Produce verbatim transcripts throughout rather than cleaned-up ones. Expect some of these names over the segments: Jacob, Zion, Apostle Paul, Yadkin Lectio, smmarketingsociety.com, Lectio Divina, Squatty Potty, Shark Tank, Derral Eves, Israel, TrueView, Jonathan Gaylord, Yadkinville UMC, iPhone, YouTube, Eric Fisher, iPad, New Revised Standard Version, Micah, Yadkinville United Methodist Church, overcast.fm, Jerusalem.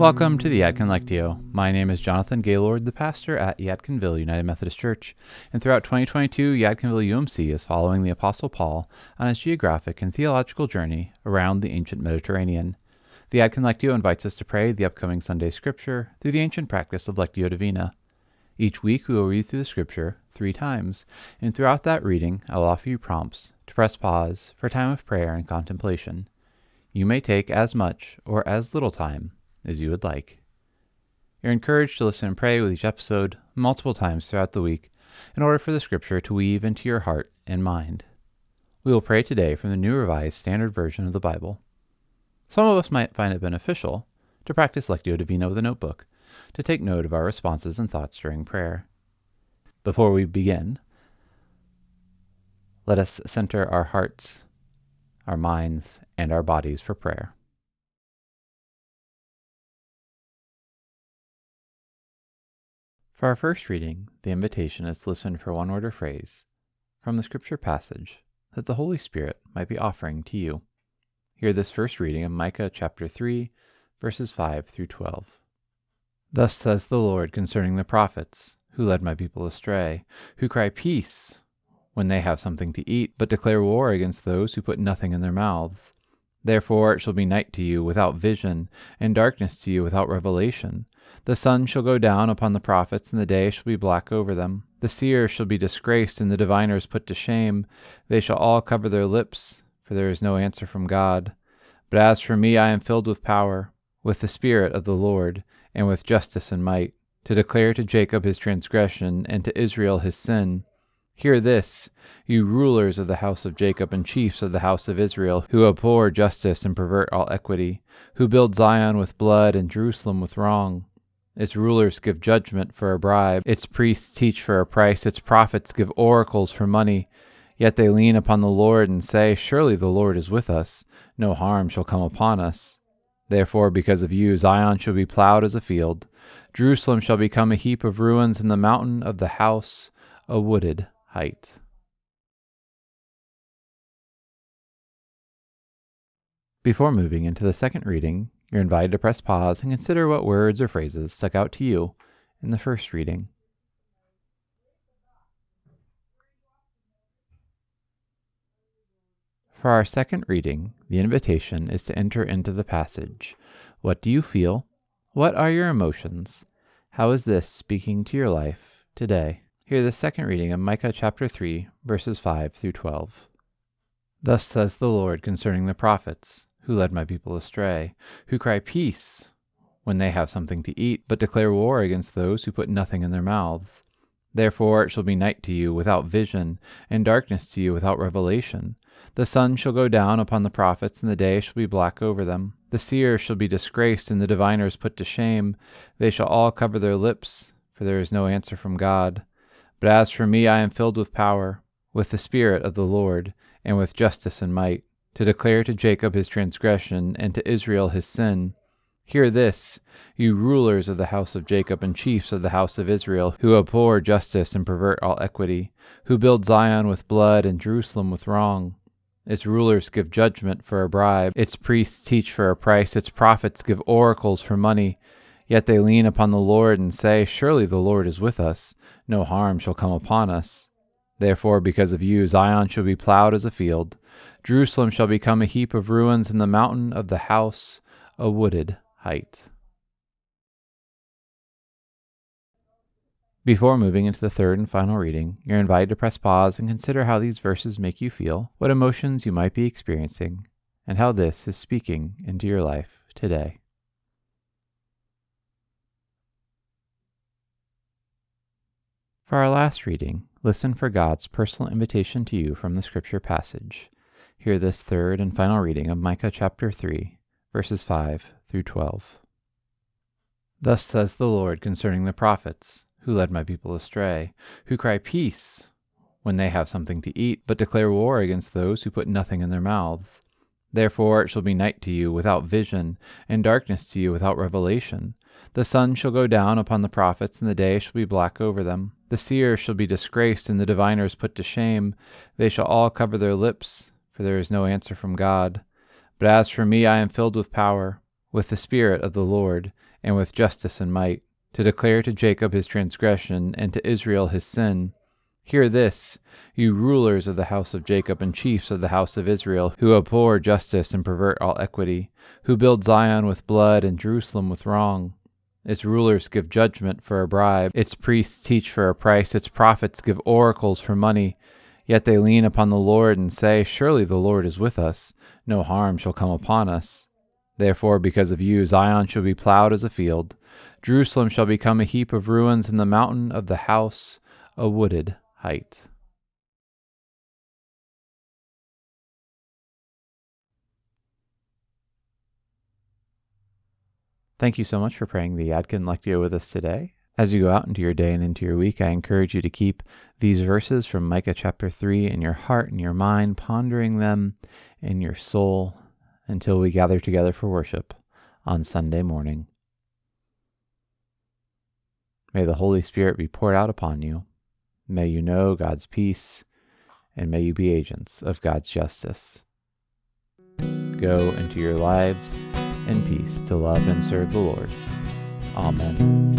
Welcome to the Yadkin Lectio. My name is Jonathan Gaylord, the pastor at Yadkinville United Methodist Church, and throughout twenty twenty-two, Yadkinville U M C is following the Apostle Paul on his geographic and theological journey around the ancient Mediterranean. The Yadkin Lectio invites us to pray the upcoming Sunday Scripture through the ancient practice of Lectio Divina. Each week we will read through the Scripture three times, and throughout that reading I will offer you prompts to press pause for time of prayer and contemplation. You may take as much or as little time as you would like. You're encouraged to listen and pray with each episode multiple times throughout the week in order for the Scripture to weave into your heart and mind. We will pray today from the New Revised Standard Version of the Bible. Some of us might find it beneficial to practice Lectio Divina with a notebook to take note of our responses and thoughts during prayer. Before we begin, let us center our hearts, our minds, and our bodies for prayer. For our first reading, the invitation is to listen for one word or phrase from the Scripture passage that the Holy Spirit might be offering to you. Hear this first reading of Micah chapter three, verses five through twelve. Thus says the Lord concerning the prophets, who led my people astray, who cry peace when they have something to eat, but declare war against those who put nothing in their mouths. Therefore it shall be night to you without vision, and darkness to you without revelation. The sun shall go down upon the prophets, and the day shall be black over them. The seers shall be disgraced, and the diviners put to shame. They shall all cover their lips, for there is no answer from God. But as for me, I am filled with power, with the Spirit of the Lord, and with justice and might, to declare to Jacob his transgression, and to Israel his sin. Hear this, you rulers of the house of Jacob and chiefs of the house of Israel, who abhor justice and pervert all equity, who build Zion with blood and Jerusalem with wrong. Its rulers give judgment for a bribe, its priests teach for a price, its prophets give oracles for money. Yet they lean upon the Lord and say, surely the Lord is with us, no harm shall come upon us. Therefore, because of you, Zion shall be plowed as a field, Jerusalem shall become a heap of ruins, and the mountain of the house a wooded height. Before moving into the second reading, you're invited to press pause and consider what words or phrases stuck out to you in the first reading. For our second reading, the invitation is to enter into the passage. What do you feel? What are your emotions? How is this speaking to your life today? Hear the second reading of Micah chapter three, verses five through twelve. Thus says the Lord concerning the prophets, who led my people astray, who cry peace when they have something to eat, but declare war against those who put nothing in their mouths. Therefore it shall be night to you without vision, and darkness to you without revelation. The sun shall go down upon the prophets, and the day shall be black over them. The seers shall be disgraced, and the diviners put to shame. They shall all cover their lips, for there is no answer from God. But as for me, I am filled with power, with the Spirit of the Lord, and with justice and might, to declare to Jacob his transgression, and to Israel his sin. Hear this, you rulers of the house of Jacob and chiefs of the house of Israel, who abhor justice and pervert all equity, who build Zion with blood and Jerusalem with wrong. Its rulers give judgment for a bribe, its priests teach for a price, its prophets give oracles for money. Yet they lean upon the Lord and say, surely the Lord is with us, no harm shall come upon us. Therefore, because of you, Zion shall be plowed as a field, Jerusalem shall become a heap of ruins, and the mountain of the house a wooded height. Before moving into the third and final reading, you're invited to press pause and consider how these verses make you feel, what emotions you might be experiencing, and how this is speaking into your life today. For our last reading, listen for God's personal invitation to you from the Scripture passage. Hear this third and final reading of Micah chapter three, verses five through twelve. Thus says the Lord concerning the prophets, who led my people astray, who cry peace when they have something to eat, but declare war against those who put nothing in their mouths. Therefore it shall be night to you without vision, and darkness to you without revelation. The sun shall go down upon the prophets, and the day shall be black over them. The seers shall be disgraced, and the diviners put to shame. They shall all cover their lips, for there is no answer from God. But as for me, I am filled with power, with the Spirit of the Lord, and with justice and might, to declare to Jacob his transgression, and to Israel his sin. Hear this, you rulers of the house of Jacob, and chiefs of the house of Israel, who abhor justice and pervert all equity, who build Zion with blood and Jerusalem with wrong. Its rulers give judgment for a bribe, its priests teach for a price, its prophets give oracles for money. Yet they lean upon the Lord and say, surely the Lord is with us, no harm shall come upon us. Therefore, because of you, Zion shall be plowed as a field, Jerusalem shall become a heap of ruins, and the mountain of the house a wooded height. Thank you so much for praying the Yadkin Lectio with us today. As you go out into your day and into your week, I encourage you to keep these verses from Micah chapter three in your heart and your mind, pondering them in your soul until we gather together for worship on Sunday morning. May the Holy Spirit be poured out upon you. May you know God's peace, and may you be agents of God's justice. Go into your lives in peace to love and serve the Lord. Amen.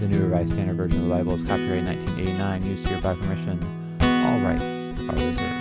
The New Revised Standard Version of the Bible is copyright nineteen eighty-nine, used here by permission. All rights are reserved.